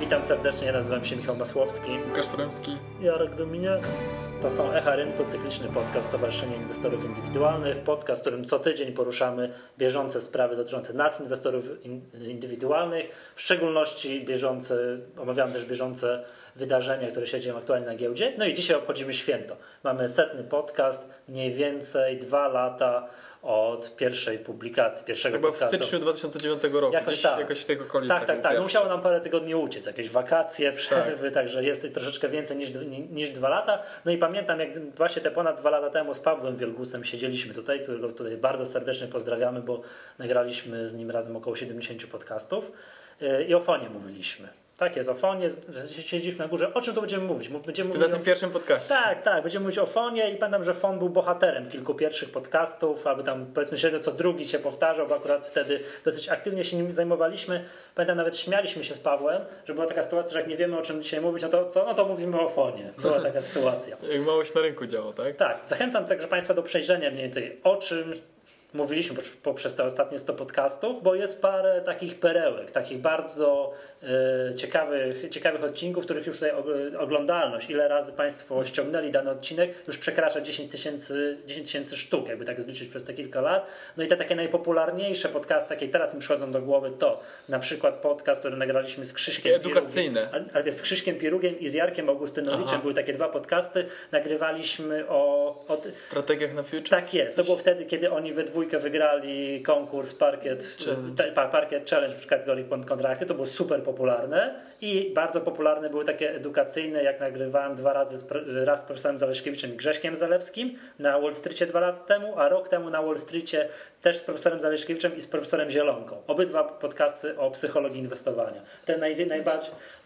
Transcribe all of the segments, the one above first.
Witam serdecznie, nazywam się Michał Masłowski, Łukasz Porembski, Jarek Dominiak. To są Echa Rynku, cykliczny podcast Stowarzyszenia Inwestorów Indywidualnych. Podcast, w którym co tydzień poruszamy bieżące sprawy dotyczące nas, inwestorów indywidualnych. W szczególności omawiamy też bieżące wydarzenia, które się dzieją aktualnie na giełdzie. No i dzisiaj obchodzimy święto. Mamy 100. podcast, mniej więcej 2 lata od pierwszej publikacji, podcastu. W styczniu 2009 roku, jakoś w tej okolicy. Tak. No musiało nam parę tygodni uciec, jakieś wakacje, przerwy, także jest troszeczkę więcej niż 2 lata. No i pamiętam, jak właśnie te ponad 2 lata temu z Pawłem Wielgusem siedzieliśmy tutaj, którego tutaj bardzo serdecznie pozdrawiamy, bo nagraliśmy z nim razem około 70 podcastów i o fonie mówiliśmy. Tak jest, o fonie, siedzieliśmy na górze. O czym to będziemy mówić? Na tym pierwszym podcaście. Tak, będziemy mówić o fonie i pamiętam, że fon był bohaterem kilku pierwszych podcastów, aby tam powiedzmy średnio co drugi się powtarzał, bo akurat wtedy dosyć aktywnie się nim zajmowaliśmy. Pamiętam, nawet śmialiśmy się z Pawłem, że była taka sytuacja, że jak nie wiemy o czym dzisiaj mówić, no to co? No to mówimy o fonie. Była taka sytuacja. Jak mało się na rynku działo, tak? Tak, zachęcam także Państwa do przejrzenia mniej więcej o czym mówiliśmy poprzez te ostatnie 100 podcastów, bo jest parę takich perełek, takich bardzo ciekawych odcinków, których już tutaj oglądalność, ile razy Państwo ściągnęli dany odcinek, już przekracza 10 tysięcy sztuk, jakby tak zliczyć przez te kilka lat. No i te takie najpopularniejsze podcasty, jakie teraz mi przychodzą do głowy, to na przykład podcast, który nagraliśmy z Krzyśkiem edukacyjne. Z Krzyśkiem Pierugiem i z Jarkiem Augustynowiczem. Aha. Były takie 2 podcasty, nagrywaliśmy o strategiach na futures. Tak jest, to było wtedy, kiedy oni we dwójkę wygrali konkurs Parkiet Challenge w kategorii kontrakty. To było super popularne i bardzo popularne były takie edukacyjne, jak nagrywałem 2 razy z profesorem Zaleśkiewiczem i Grześkiem Zalewskim na Wall Streetie 2 lata temu, a rok temu na Wall Streetie też z profesorem Zaleśkiewiczem i z profesorem Zielonką. Obydwa podcasty o psychologii inwestowania. Ten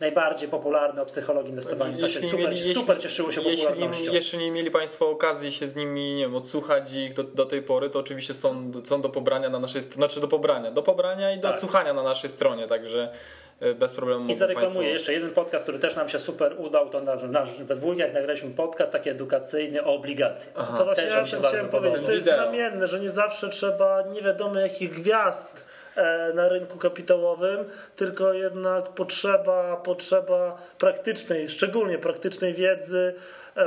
najbardziej popularny o psychologii inwestowania. To się super cieszyło się popularnością. Jeśli nie mieli Państwo okazji się z nimi, nie wiem, odsłuchać ich do tej pory, to oczywiście są do pobrania na naszej stronie, znaczy do pobrania i do odsłuchania na naszej stronie, także bez problemu. I zareklamuję jeszcze jeden podcast, który też nam się super udał, to we dwójkach nagraliśmy podcast taki edukacyjny o obligacjach. To właśnie ja chciałem powiedzieć, to jest znamienne, że nie zawsze trzeba nie wiadomo jakich gwiazd na rynku kapitałowym, tylko jednak potrzeba praktycznej, szczególnie praktycznej wiedzy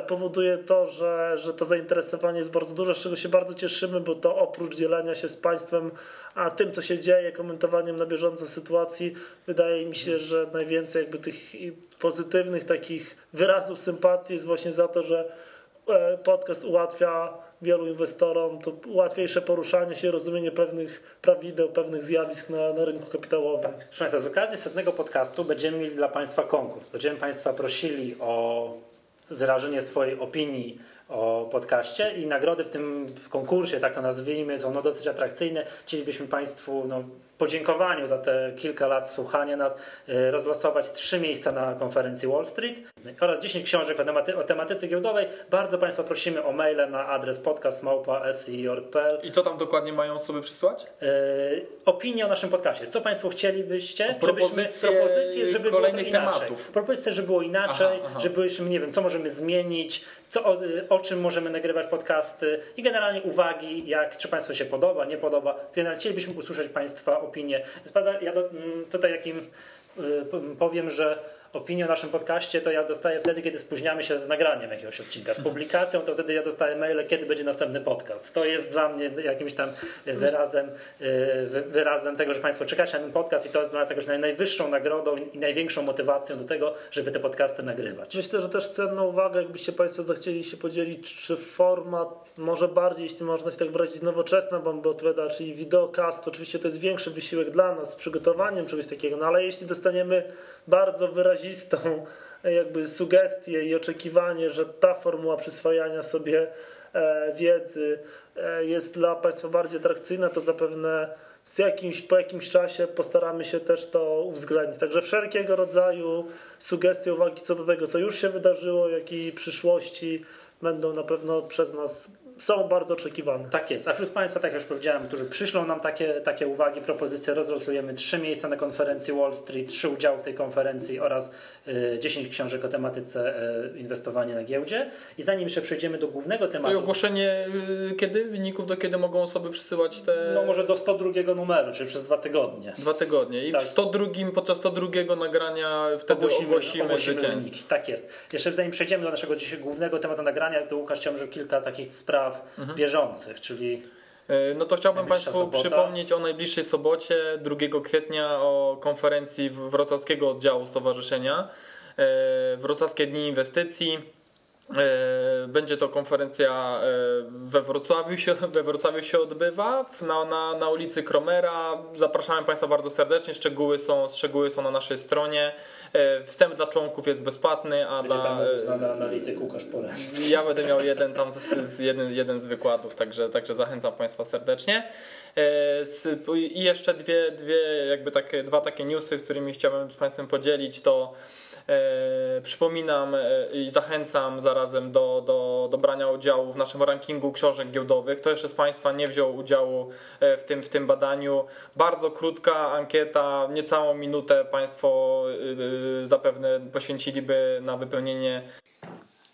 powoduje to, że to zainteresowanie jest bardzo duże, z czego się bardzo cieszymy, bo to oprócz dzielenia się z Państwem tym, co się dzieje, komentowaniem na bieżąco sytuacji, wydaje mi się, że najwięcej jakby tych pozytywnych takich wyrazów sympatii jest właśnie za to, że podcast ułatwia wielu inwestorom to łatwiejsze poruszanie się, rozumienie pewnych prawideł, pewnych zjawisk na rynku kapitałowym. Tak. Proszę Państwa, z okazji 100. podcastu będziemy mieli dla Państwa konkurs. Będziemy Państwa prosili o wyrażenie swojej opinii o podcaście i nagrody w tym konkursie, tak to nazwijmy, są dosyć atrakcyjne. Chcielibyśmy Państwu w podziękowaniu za te kilka lat słuchania nas rozlosować 3 miejsca na konferencji Wall Street oraz 10 książek o tematyce giełdowej. Bardzo Państwa prosimy o maile na adres podcast@sci.org.pl. I co tam dokładnie mają osoby przysłać? Opinie o naszym podcaście. Co Państwo chcielibyście? Propozycje, żeby było inaczej. Propozycje, żeby było inaczej, żebyśmy, nie wiem, co możemy zmienić, o czym możemy nagrywać podcasty i generalnie uwagi, czy Państwu się podoba, nie podoba. Generalnie chcielibyśmy usłyszeć Państwa opinie. Ja tutaj powiem, że opinię o naszym podcaście to ja dostaję wtedy, kiedy spóźniamy się z nagraniem jakiegoś odcinka. Z publikacją to wtedy ja dostaję maile, kiedy będzie następny podcast. To jest dla mnie jakimś tam wyrazem tego, że Państwo czekacie na ten podcast i to jest dla nas jakąś najwyższą nagrodą i największą motywacją do tego, żeby te podcasty nagrywać. Myślę, że też cenna uwaga, jakbyście Państwo zechcieli się podzielić, czy format może bardziej, jeśli można się tak wyrazić, nowoczesna bomba odpowiada, czyli wideokast. Oczywiście to jest większy wysiłek dla nas z przygotowaniem czegoś takiego, no ale jeśli dostaniemy bardzo wyrazistą jakby sugestię i oczekiwanie, że ta formuła przyswajania sobie wiedzy jest dla Państwa bardziej atrakcyjna, to zapewne po jakimś czasie postaramy się też to uwzględnić. Także wszelkiego rodzaju sugestie, uwagi co do tego, co już się wydarzyło, jak i przyszłości będą na pewno przez nas są bardzo oczekiwane. Tak jest. A wśród Państwa, tak jak już powiedziałem, którzy przyślą nam takie uwagi, propozycje, rozlosujemy 3 miejsca na konferencji Wall Street, 3 udziały w tej konferencji oraz 10 książek o tematyce inwestowanie na giełdzie. I zanim się przejdziemy do głównego tematu... I ogłoszenie kiedy? Wyników do kiedy mogą osoby przysyłać te... No może do 102 numeru, czyli przez 2 tygodnie. 2 tygodnie. I tak. Podczas 102 nagrania wtedy ogłosimy wyniki. Tak jest. Jeszcze zanim przejdziemy do naszego dzisiaj głównego tematu nagrania, to Łukasz chciałbym, żeby kilka takich spraw bieżących, czyli... No to chciałbym Państwu przypomnieć o najbliższej sobocie, 2 kwietnia, o konferencji Wrocławskiego Oddziału Stowarzyszenia, Wrocławskie Dni Inwestycji. Będzie to konferencja we Wrocławiu się odbywa na ulicy Kromera. Zapraszamy Państwa bardzo serdecznie, szczegóły są na naszej stronie. Wstęp dla członków jest bezpłatny, a będzie tam znany analityk Łukasz Porembski. Ja będę miał jeden z wykładów, także zachęcam Państwa serdecznie. I jeszcze dwa takie newsy, którymi chciałbym z Państwem podzielić, to przypominam i zachęcam zarazem do brania udziału w naszym rankingu książek giełdowych. Kto jeszcze z Państwa nie wziął udziału w tym badaniu? Bardzo krótka ankieta, niecałą minutę Państwo zapewne poświęciliby na wypełnienie.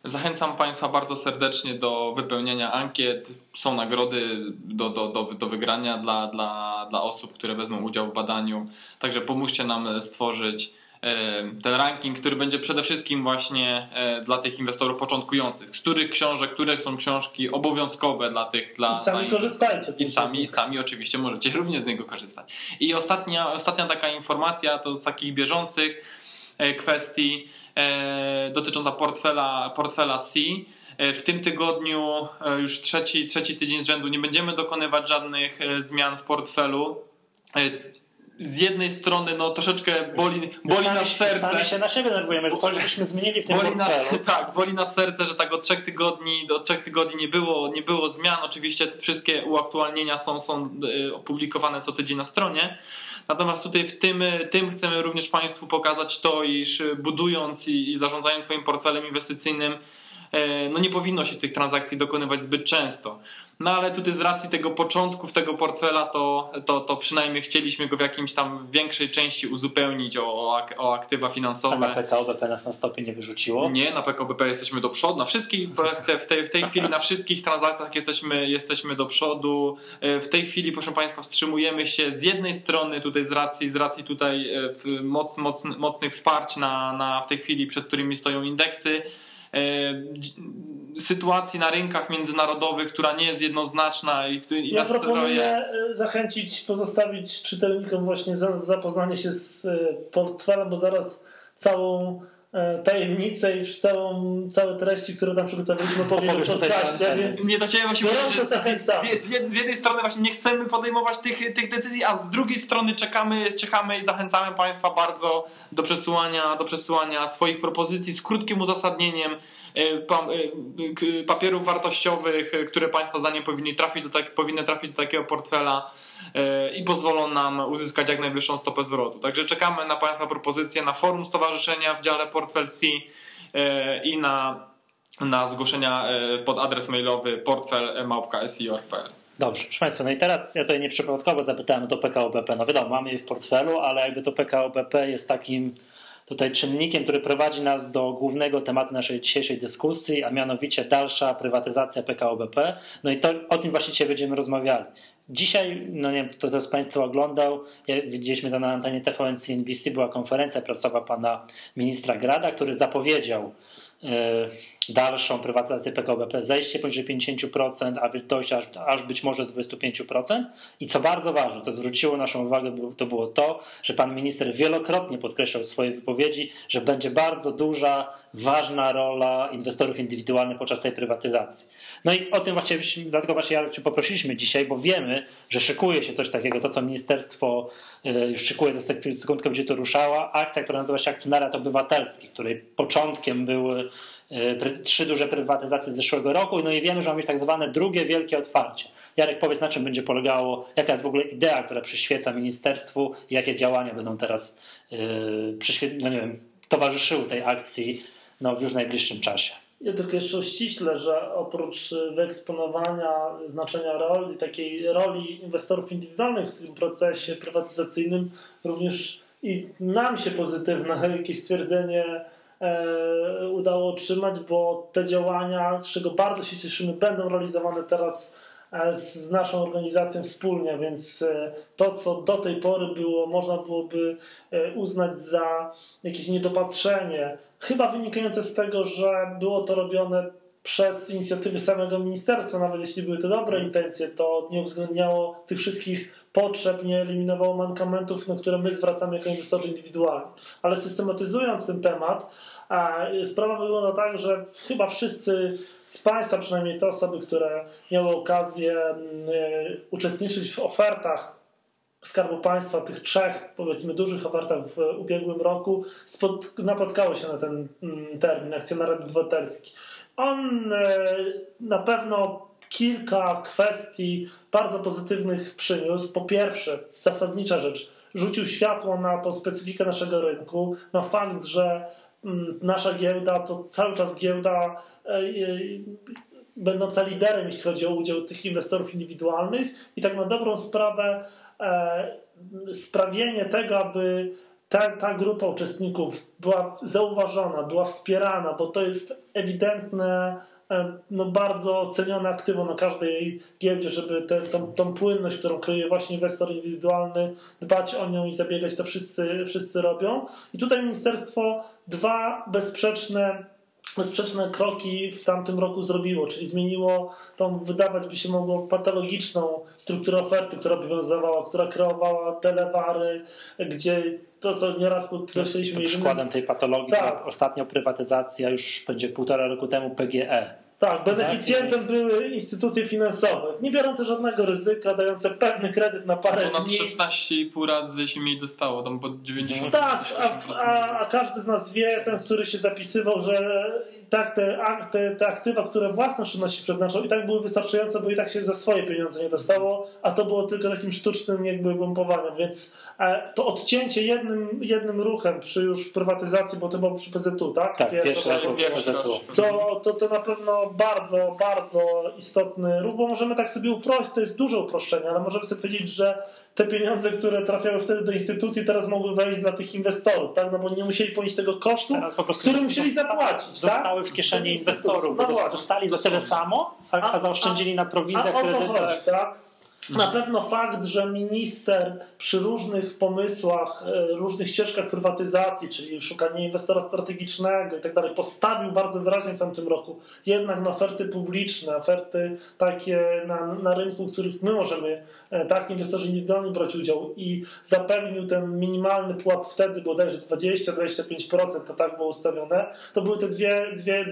Zachęcam Państwa bardzo serdecznie do wypełnienia ankiet. Są nagrody do wygrania dla osób, które wezmą udział w badaniu. Także pomóżcie nam stworzyć ten ranking, który będzie przede wszystkim właśnie dla tych inwestorów początkujących. Z których książek, które są książki obowiązkowe dla tych... I sami korzystajcie. I sami oczywiście możecie również z niego korzystać. I ostatnia taka informacja to z takich bieżących kwestii dotycząca portfela C. W tym tygodniu już trzeci tydzień z rzędu nie będziemy dokonywać żadnych zmian w portfelu. Z jednej strony no troszeczkę boli nas serce. Sami się na siebie nerwujemy, że coś byśmy zmienili w tym portfelu. Boli nas serce, że tak od 3 tygodni nie było zmian. Oczywiście wszystkie uaktualnienia są opublikowane co tydzień na stronie. Natomiast tutaj w tym chcemy również Państwu pokazać to, iż budując i zarządzając swoim portfelem inwestycyjnym, no nie powinno się tych transakcji dokonywać zbyt często. No ale tutaj z racji tego początku tego portfela to przynajmniej chcieliśmy go w jakimś tam większej części uzupełnić o aktywa finansowe. A na PKO BP nas na stopie nie wyrzuciło? Nie, na PKO BP jesteśmy do przodu. Na wszystkich, w tej chwili na wszystkich transakcjach jesteśmy do przodu. W tej chwili, proszę Państwa, wstrzymujemy się z jednej strony tutaj z racji tutaj mocnych wsparć w tej chwili, przed którymi stoją indeksy. Sytuacji na rynkach międzynarodowych, która nie jest jednoznaczna. Ja proponuję pozostawić czytelnikom właśnie zapoznanie się z portfelem, bo zaraz całą tajemnicę i całe treści, które tam przygotowaliśmy, powiem o podcaście. Nie, to chciałem właśnie powiedzieć, że z jednej strony właśnie nie chcemy podejmować tych decyzji, a z drugiej strony czekamy i zachęcamy Państwa bardzo do przesyłania swoich propozycji z krótkim uzasadnieniem papierów wartościowych, które Państwa zdaniem powinny trafić do takiego portfela i pozwolą nam uzyskać jak najwyższą stopę zwrotu. Także czekamy na Państwa propozycje na forum stowarzyszenia w dziale Portfel C i na zgłoszenia pod adres mailowy portfel@sio.pl. Dobrze, proszę Państwa, no i teraz ja tutaj nieprzypadkowo zapytałem o to PKO BP. No wiadomo, mamy je w portfelu, ale jakby to PKO BP jest takim tutaj czynnikiem, który prowadzi nas do głównego tematu naszej dzisiejszej dyskusji, a mianowicie dalsza prywatyzacja PKO BP. No i to o tym właśnie dzisiaj będziemy rozmawiali. Dzisiaj, no nie wiem, kto z Państwa oglądał, widzieliśmy to na antenie TVN CNBC, była konferencja prasowa pana ministra Grada, który zapowiedział dalszą prywatyzację PKO BP, zejście poniżej 50%, a dojść aż być może do 25%. I co bardzo ważne, co zwróciło naszą uwagę, to było to, że pan minister wielokrotnie podkreślał w swojej wypowiedzi, że będzie bardzo duża, ważna rola inwestorów indywidualnych podczas tej prywatyzacji. No i o tym właśnie, dlatego właśnie Jarek, Cię poprosiliśmy dzisiaj, bo wiemy, że szykuje się coś takiego, to co ministerstwo już szykuje, za sekundkę będzie to ruszała, akcja, która nazywa się Akcjonariat Obywatelski, której początkiem były 3 duże prywatyzacje z zeszłego roku, no i wiemy, że mamy tak zwane drugie wielkie otwarcie. Jarek, powiedz, na czym będzie polegało, jaka jest w ogóle idea, która przyświeca ministerstwu i jakie działania będą teraz towarzyszyły tej akcji w już najbliższym czasie. Ja tylko jeszcze uściślę, że oprócz wyeksponowania znaczenia roli, takiej roli inwestorów indywidualnych w tym procesie prywatyzacyjnym, również i nam się pozytywne jakieś stwierdzenie udało otrzymać, bo te działania, z czego bardzo się cieszymy, będą realizowane teraz z naszą organizacją wspólnie, więc to, co do tej pory było, można byłoby uznać za jakieś niedopatrzenie, chyba wynikające z tego, że było to robione przez inicjatywy samego ministerstwa, nawet jeśli były to dobre intencje, to nie uwzględniało tych wszystkich potrzeb, nie eliminowało mankamentów, na które my zwracamy jako inwestorzy indywidualni. Ale systematyzując ten temat, sprawa wygląda tak, że chyba wszyscy z Państwa, przynajmniej te osoby, które miały okazję uczestniczyć w ofertach Skarbu Państwa, tych trzech, powiedzmy, dużych ofertach w ubiegłym roku, napotkały się na ten termin, akcjonariat obywatelski. On na pewno kilka kwestii bardzo pozytywnych przyniósł. Po pierwsze, zasadnicza rzecz, rzucił światło na tą specyfikę naszego rynku, na fakt, że nasza giełda to cały czas giełda będąca liderem, jeśli chodzi o udział tych inwestorów indywidualnych, i tak na dobrą sprawę sprawienie tego, aby ta grupa uczestników była zauważona, była wspierana, bo to jest ewidentne, no bardzo cenione aktywo na każdej giełdzie, żeby tą płynność, którą kreuje właśnie inwestor indywidualny, dbać o nią i zabiegać, to wszyscy robią. I tutaj ministerstwo dwa bezsprzeczne kroki w tamtym roku zrobiło, czyli zmieniło tą, wydawać by się mogło, patologiczną strukturę oferty, która obowiązywała, która kreowała te lewary, gdzie to, co nieraz podkreśliliśmy... Przykładem tej patologii ostatnio prywatyzacja, już będzie 1,5 roku temu, PGE. Tak, beneficjentem były instytucje finansowe, nie biorące żadnego ryzyka, dające pewny kredyt na parę dni. 16,5 razy się mniej dostało, tam pod 90%. Tak, a każdy z nas wie, ten, który się zapisywał, że tak te aktywa, które własne czynności przeznaczał, i tak były wystarczające, bo i tak się za swoje pieniądze nie dostało, a to było tylko takim sztucznym jakby pompowaniem, więc to odcięcie jednym ruchem przy już prywatyzacji, bo to było przy PZU, tak? Tak, pierwszy raz. To na pewno bardzo, bardzo istotny ruch, bo możemy tak sobie uprościć, to jest duże uproszczenie, ale możemy sobie powiedzieć, że te pieniądze, które trafiały wtedy do instytucji, teraz mogły wejść dla tych inwestorów, tak? No bo nie musieli ponieść tego kosztu, który musieli zapłacić. Zostały w kieszeni inwestorów, bo dostali za tyle samo, a zaoszczędzili na prowizjach, kredytach. Tak? Na pewno fakt, że minister przy różnych pomysłach, różnych ścieżkach prywatyzacji, czyli szukanie inwestora strategicznego i tak dalej, postawił bardzo wyraźnie w tamtym roku jednak na oferty publiczne, oferty takie na rynku, w których my możemy, tak, inwestorzy indywidualni, brać udział, i zapewnił ten minimalny pułap wtedy, bodajże 20-25%, to tak było ustawione, to były te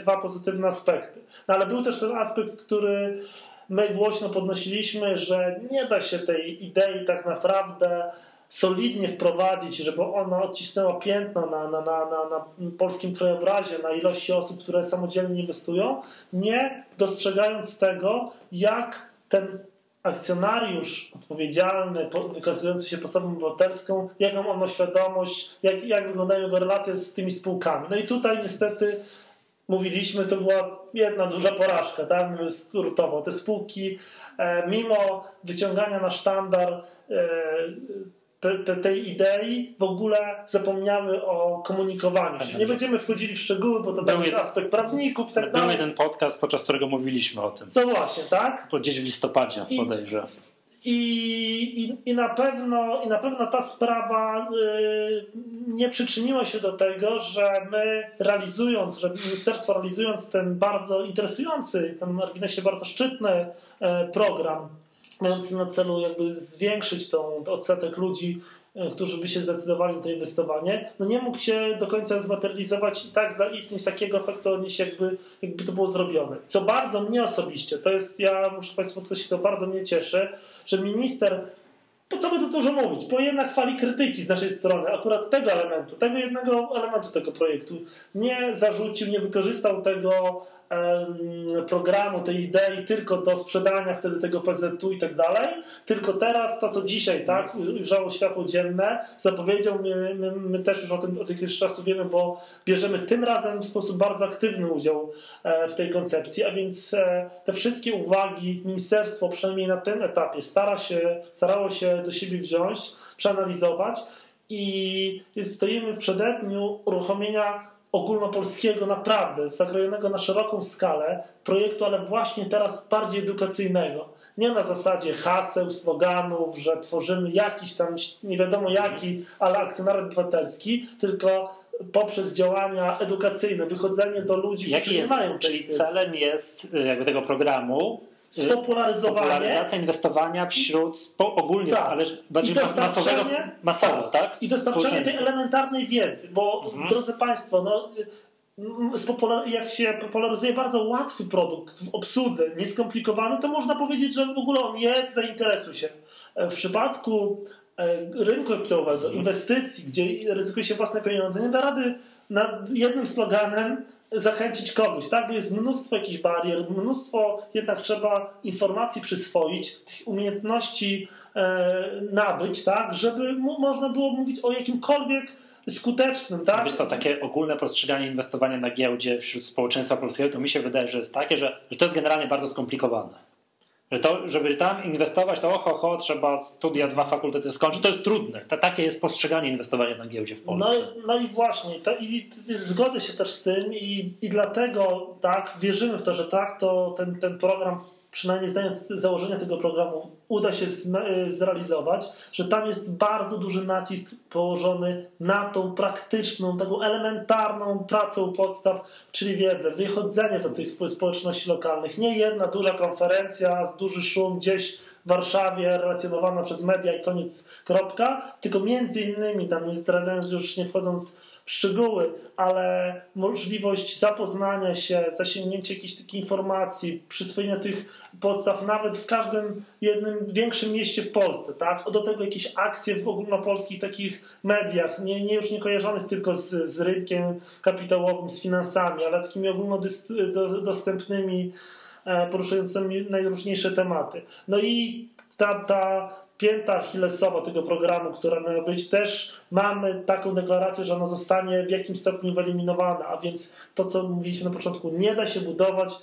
dwa pozytywne aspekty. No ale był też ten aspekt, który my głośno podnosiliśmy, że nie da się tej idei tak naprawdę solidnie wprowadzić, żeby ona odcisnęła piętno na polskim krajobrazie, na ilości osób, które samodzielnie inwestują, nie dostrzegając tego, jak ten akcjonariusz odpowiedzialny, wykazujący się postawą obywatelską, jaką on ma świadomość, jak wyglądają jego relacje z tymi spółkami. No i tutaj niestety mówiliśmy, to była jedna duża porażka, tak? Skrótowo. Te spółki, mimo wyciągania na sztandar tej idei, w ogóle zapomniały o komunikowaniu się. Nie będziemy wchodzili w szczegóły, bo to tam jest aspekt prawników i tak dalej. Był jeden podcast, podczas którego mówiliśmy o tym. No właśnie, tak? Gdzieś w listopadzie, podejrzewam. I na pewno ta sprawa nie przyczyniła się do tego, że my że ministerstwo realizując ten bardzo interesujący, ten marginesie bardzo szczytny program, mający na celu jakby zwiększyć tą odsetek ludzi, którzy by się zdecydowali na to inwestowanie, no nie mógł się do końca zmaterializować i tak zaistnieć takiego efektu odnieść, jakby to było zrobione. Co bardzo mnie osobiście, to jest, ja muszę Państwu podkreślić, to bardzo mnie cieszy, że minister, to co by tu dużo mówić, bo jednak fali krytyki z naszej strony, akurat tego jednego elementu tego projektu, nie zarzucił, nie wykorzystał tego programu, tej idei tylko do sprzedania wtedy tego PZU i tak dalej, tylko teraz to, co dzisiaj, tak, ujrzało światło dzienne, zapowiedział, my też już o tym już czasu wiemy, bo bierzemy tym razem w sposób bardzo aktywny udział w tej koncepcji, a więc te wszystkie uwagi ministerstwo, przynajmniej na tym etapie, starało się do siebie wziąć, przeanalizować i stoimy w przededniu uruchomienia ogólnopolskiego, naprawdę zakrojonego na szeroką skalę projektu, ale właśnie teraz bardziej edukacyjnego. Nie na zasadzie haseł, sloganów, że tworzymy jakiś tam, nie wiadomo jaki, ale akcjonariat obywatelski, tylko poprzez działania edukacyjne, wychodzenie do ludzi, którzy nie mają tej wiedzy. Czyli celem jest jakby tego programu popularyzacja inwestowania wśród ogólnie, tak, ale bardziej masowo, tak? I dostarczenie tej elementarnej wiedzy, bo drodzy Państwo, no, jak się popularyzuje bardzo łatwy produkt w obsłudze, nieskomplikowany, to można powiedzieć, że w ogóle on jest, zainteresuj się. W przypadku rynku kapitałowego, inwestycji, gdzie ryzykuje się własne pieniądze, nie da rady nad jednym sloganem zachęcić kogoś, tak? Bo jest mnóstwo jakichś barier, mnóstwo jednak trzeba informacji przyswoić, tych umiejętności nabyć, tak? Żeby można było mówić o jakimkolwiek skutecznym, tak? Wiesz co, takie ogólne postrzeganie inwestowania na giełdzie wśród społeczeństwa polskiego, to mi się wydaje, że jest takie, że to jest generalnie bardzo skomplikowane. Że to, żeby tam inwestować, to trzeba studia, 2 fakultety skończyć, to jest trudne. Takie jest postrzeganie inwestowania na giełdzie w Polsce. No i właśnie, zgodzę się też z tym i dlatego tak wierzymy w to, że tak, to ten program, przynajmniej znając założenia tego programu, uda się zrealizować, że tam jest bardzo duży nacisk położony na tą praktyczną, taką elementarną pracę u podstaw, czyli wiedzę, wychodzenie do tych społeczności lokalnych. Nie jedna duża konferencja z duży szum gdzieś w Warszawie relacjonowana przez media i koniec, kropka, tylko między innymi, tam nie zdradzając już, nie wchodząc w szczegóły, ale możliwość zapoznania się, zasięgnięcia jakichś takich informacji, przyswojenia tych podstaw nawet w każdym jednym większym mieście w Polsce, tak? Do tego jakieś akcje w ogólnopolskich takich mediach, nie już nie kojarzonych tylko z rynkiem kapitałowym, z finansami, ale takimi ogólnodostępnymi, poruszającymi najróżniejsze tematy. No i ta pięta achillesowa tego programu, która miała być, też mamy taką deklarację, że ona zostanie w jakimś stopniu wyeliminowana, a więc to, co mówiliśmy na początku, nie da się budować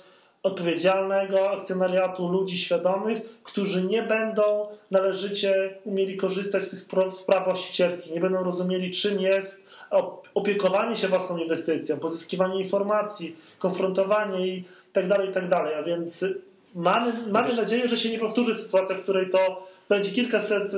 odpowiedzialnego akcjonariatu ludzi świadomych, którzy nie będą należycie umieli korzystać z tych praw właścicielskich, nie będą rozumieli, czym jest opiekowanie się własną inwestycją, pozyskiwanie informacji, konfrontowanie jej itd. A więc mamy nadzieję, że się nie powtórzy sytuacja, w której to będzie kilkaset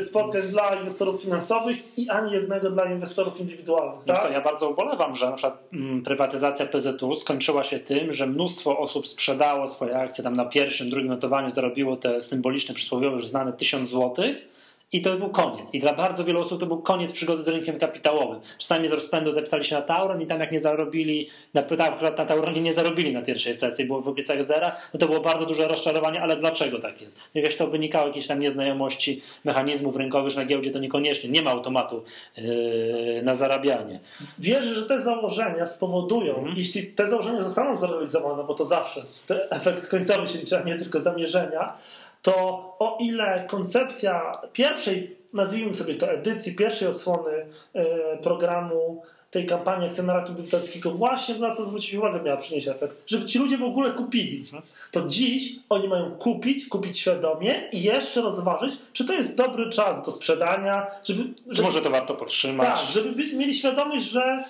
spotkań dla inwestorów finansowych i ani jednego dla inwestorów indywidualnych. Tak? Ja bardzo ubolewam, że na przykład prywatyzacja PZU skończyła się tym, że mnóstwo osób sprzedało swoje akcje tam na pierwszym, drugim notowaniu, zarobiło te symboliczne, przysłowiowe, już znane 1000 złotych. I to był koniec. I dla bardzo wielu osób to był koniec przygody z rynkiem kapitałowym. Czasami z rozpędu zapisali się na Tauron i tam jak nie zarobili, akurat na Tauronie nie zarobili na pierwszej sesji, było w okolicach zera, no to było bardzo duże rozczarowanie, ale dlaczego tak jest? Jakieś to wynikało jakieś tam nieznajomości mechanizmów rynkowych, że na giełdzie to niekoniecznie, nie ma automatu na zarabianie. Wierzę, że te założenia spowodują, jeśli te założenia zostaną zrealizowane, bo to zawsze efekt końcowy się liczy, a nie tylko zamierzenia, to o ile koncepcja pierwszej, nazwijmy sobie to edycji, pierwszej odsłony programu tej kampanii akcjonariatu obywatelskiego właśnie na co zwrócić uwagę miała przynieść efekt, żeby ci ludzie w ogóle kupili, to dziś oni mają kupić świadomie i jeszcze rozważyć, czy to jest dobry czas do sprzedania, żeby może to warto podtrzymać. Tak, żeby mieli świadomość, że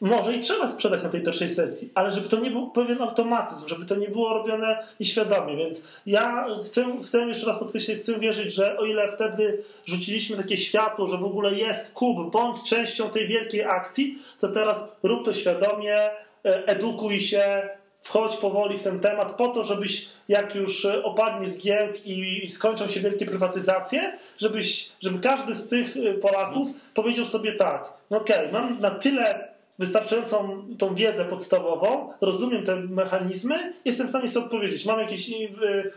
może i trzeba sprzedać na tej pierwszej sesji, ale żeby to nie był pewien automatyzm, żeby to nie było robione nieświadomie. Więc ja chcę jeszcze raz podkreślić, chcę wierzyć, że o ile wtedy rzuciliśmy takie światło, że w ogóle jest kup, bądź częścią tej wielkiej akcji, to teraz rób to świadomie, edukuj się, wchodź powoli w ten temat po to, żebyś jak już opadnie z giełd i skończą się wielkie prywatyzacje, żeby każdy z tych Polaków powiedział sobie tak, no okej, mam na tyle wystarczającą tą wiedzę podstawową, rozumiem te mechanizmy, jestem w stanie sobie odpowiedzieć. Mam jakieś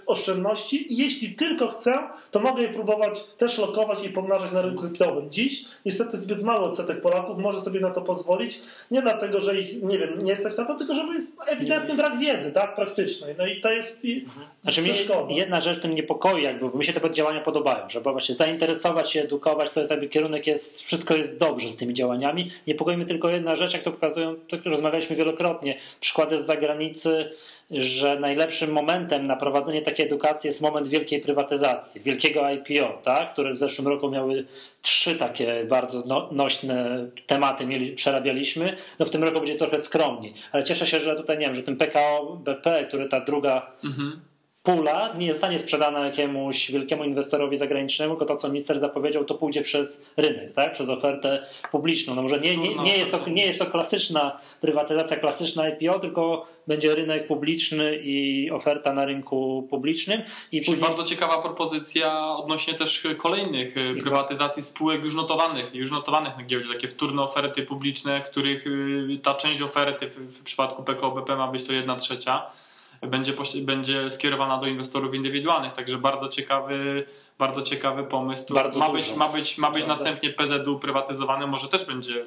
oszczędności i jeśli tylko chcę, to mogę je próbować też lokować i pomnażać na rynku kryptowym. Dziś niestety zbyt mały odsetek Polaków może sobie na to pozwolić, nie dlatego, że ich nie stać na to, tylko że jest ewidentny brak wiedzy, tak, praktycznej. No i to jest przeszkoda. Jedna rzecz w tym niepokoi, jakby, bo mi się te działania podobają, żeby właśnie zainteresować się, edukować, to jest jakby kierunek, jest, wszystko jest dobrze z tymi działaniami. Niepokoi mnie tylko jedna rzecz, jak to pokazują, to rozmawialiśmy wielokrotnie, przykłady z zagranicy, że najlepszym momentem na prowadzenie takiej edukacji jest moment wielkiej prywatyzacji, wielkiego IPO, tak? Które w zeszłym roku miały 3 takie bardzo nośne tematy, przerabialiśmy. No w tym roku będzie trochę skromniej, ale cieszę się, że tutaj, nie wiem, że tym PKO BP, który ta druga pula nie zostanie sprzedana jakiemuś wielkiemu inwestorowi zagranicznemu, tylko to, co minister zapowiedział, to pójdzie przez rynek, tak? Przez ofertę publiczną. No może nie jest to klasyczna prywatyzacja, klasyczna IPO, tylko będzie rynek publiczny i oferta na rynku publicznym. I później... Bardzo ciekawa propozycja odnośnie też kolejnych prywatyzacji spółek już notowanych na giełdzie, takie wtórne oferty publiczne, których ta część oferty w przypadku PKO BP ma być to 1/3. Będzie skierowana do inwestorów indywidualnych, także bardzo ciekawy pomysł. Bardzo ma być następnie PZU prywatyzowany,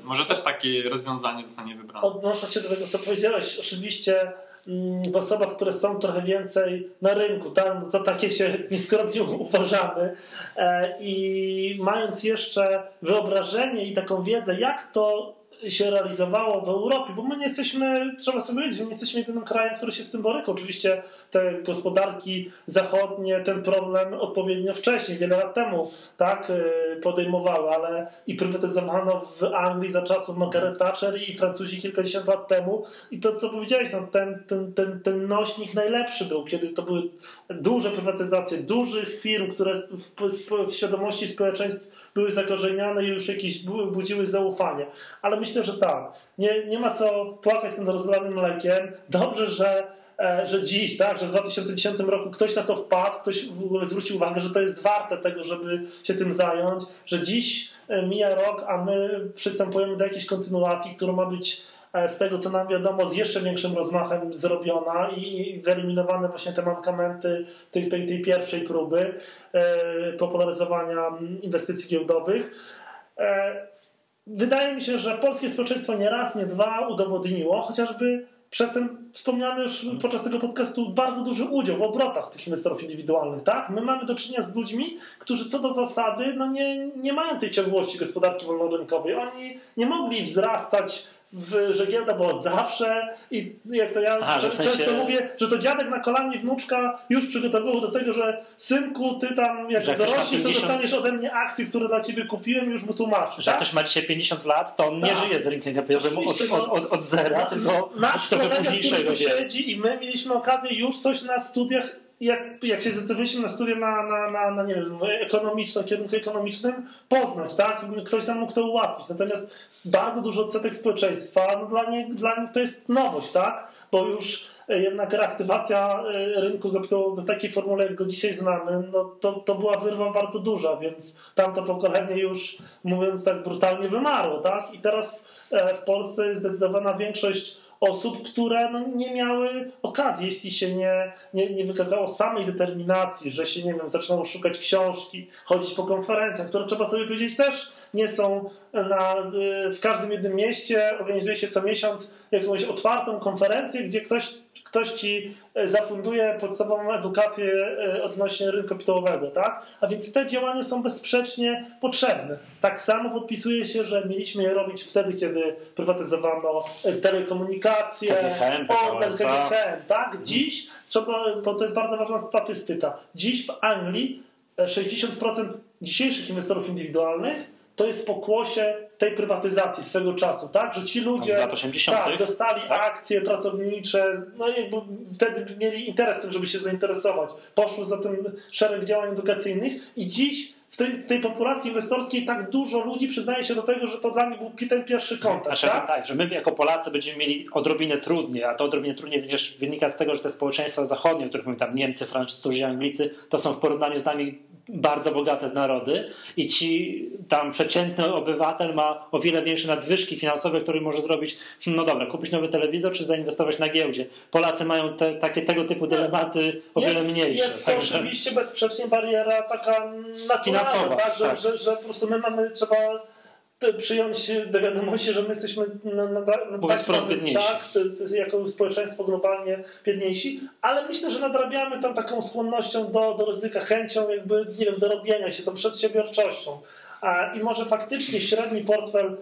może też takie rozwiązanie zostanie wybrane. Odnosząc się do tego, co powiedziałeś, oczywiście w osobach, które są trochę więcej na rynku, tam za takie się nieskromnie uważamy i mając jeszcze wyobrażenie i taką wiedzę, jak to się realizowało w Europie, bo my nie jesteśmy, trzeba sobie powiedzieć, my nie jesteśmy jedynym krajem, który się z tym boryka. Oczywiście te gospodarki zachodnie ten problem odpowiednio wcześniej, wiele lat temu, tak, podejmowały, ale i prywatyzowano w Anglii za czasów Margaret Thatcher i Francuzi kilkadziesiąt lat temu i to, co powiedziałeś, no, ten nośnik najlepszy był, kiedy to były duże prywatyzacje dużych firm, które w świadomości społeczeństw były zakorzeniane i już jakieś budziły zaufanie. Ale myślę, że tak, nie ma co płakać nad rozlanym mlekiem. Dobrze, że dziś, tak, że w 2010 roku ktoś na to wpadł, ktoś w ogóle zwrócił uwagę, że to jest warte tego, żeby się tym zająć, że dziś mija rok, a my przystępujemy do jakiejś kontynuacji, która ma być z tego, co nam wiadomo, z jeszcze większym rozmachem zrobiona i wyeliminowane właśnie te mankamenty tej pierwszej próby popularyzowania inwestycji giełdowych. Wydaje mi się, że polskie społeczeństwo nie raz, nie dwa udowodniło, chociażby przez ten wspomniany już podczas tego podcastu bardzo duży udział w obrotach tych inwestorów indywidualnych, tak? My mamy do czynienia z ludźmi, którzy co do zasady no nie mają tej ciągłości gospodarki wolnorynkowej. Oni nie mogli wzrastać, że giełda była od zawsze i jak to ja często mówię, że to dziadek na kolanie wnuczka już przygotowywał do tego, że synku, ty tam jak dorośniesz, to dostaniesz ode mnie akcje, które dla ciebie kupiłem, już mu tłumaczysz. Że tak? Ktoś ma dzisiaj 50 lat, to on nie żyje z rynkiem kapitałowym od zera, tylko nasz kolega, który tu siedzi i my mieliśmy okazję już coś na studiach. Jak się zdecydowaliśmy na studia na nie wiem, ekonomiczne, kierunku ekonomicznym, poznać, tak? Ktoś nam mógł to ułatwić. Natomiast bardzo duży odsetek społeczeństwa, no dla nich to jest nowość, tak? Bo już jednak reaktywacja rynku kapitału w takiej formule, jak go dzisiaj znamy, no to była wyrwa bardzo duża, więc tamto pokolenie już, mówiąc tak brutalnie, wymarło, tak? I teraz w Polsce jest zdecydowana większość osób, które no nie miały okazji, jeśli się nie wykazało samej determinacji, że się, nie wiem, zaczynało szukać książki, chodzić po konferencjach, które trzeba sobie powiedzieć też nie są w każdym jednym mieście, organizuje się co miesiąc jakąś otwartą konferencję, gdzie ktoś ci zafunduje podstawową edukację odnośnie rynku kapitałowego, tak? A więc te działania są bezsprzecznie potrzebne. Tak samo podpisuje się, że mieliśmy je robić wtedy, kiedy prywatyzowano telekomunikację, KGHM, tak? Dziś, bo to jest bardzo ważna statystyka, dziś w Anglii 60% dzisiejszych inwestorów indywidualnych to jest pokłosie tej prywatyzacji swego czasu, tak? Że ci ludzie dostali akcje pracownicze, no jakby wtedy mieli interes w tym, żeby się zainteresować. Poszło za tym szereg działań edukacyjnych i dziś w tej populacji inwestorskiej tak dużo ludzi przyznaje się do tego, że to dla nich był ten pierwszy kontakt. Znaczy, tak, że my jako Polacy będziemy mieli odrobinę trudniej, a to odrobinę trudniej wynika z tego, że te społeczeństwa zachodnie, o których mówimy, tam Niemcy, Francuzi, Anglicy, to są w porównaniu z nami bardzo bogate narody i ci tam przeciętny obywatel ma o wiele większe nadwyżki finansowe, które może zrobić, no dobra, kupić nowy telewizor czy zainwestować na giełdzie. Polacy mają tego typu dylematy o wiele mniejsze. Jest to oczywiście bezsprzecznie bariera taka naturalna, tak, że po prostu my mamy, trzeba przyjąć do wiadomości, że my jesteśmy jako społeczeństwo globalnie biedniejsi, ale myślę, że nadrabiamy tam taką skłonnością do ryzyka, chęcią jakby, nie wiem, do robienia się, tą przedsiębiorczością. I może faktycznie średni portfel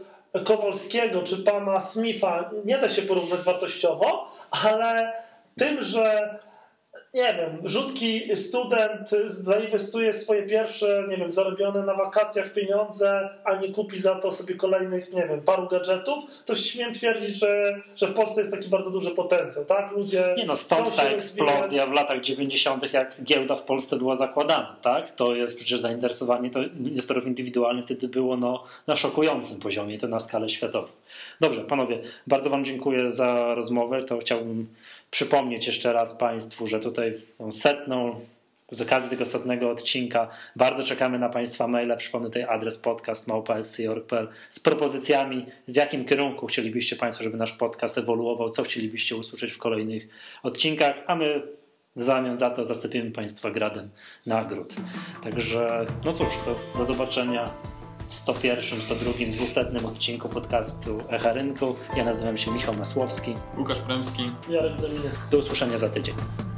Kowalskiego czy pana Smitha nie da się porównać wartościowo, ale tym, że nie wiem, rzutki student zainwestuje swoje pierwsze, nie wiem, zarobione na wakacjach pieniądze, a nie kupi za to sobie kolejnych, nie wiem, paru gadżetów, to śmiem twierdzić, że w Polsce jest taki bardzo duży potencjał, tak? Ludzie. Nie no, stąd ta eksplozja w latach 90., jak giełda w Polsce była zakładana, tak? To jest przecież zainteresowanie inwestorów indywidualnych wtedy było na szokującym poziomie, to na skalę światową. Dobrze, panowie, bardzo wam dziękuję za rozmowę. To chciałbym przypomnieć jeszcze raz państwu, że tutaj z okazji tego 100. odcinka bardzo czekamy na państwa maile. Przypomnę tutaj adres podcast@sc.pl z propozycjami, w jakim kierunku chcielibyście państwo, żeby nasz podcast ewoluował, co chcielibyście usłyszeć w kolejnych odcinkach, a my w zamian za to zasypiemy państwa gradem nagród. Także no cóż, to do zobaczenia w 101, 102, 200 odcinku podcastu Echa Rynku. Ja nazywam się Michał Masłowski. Łukasz Porembski. Jarek Dominiak. Do usłyszenia za tydzień.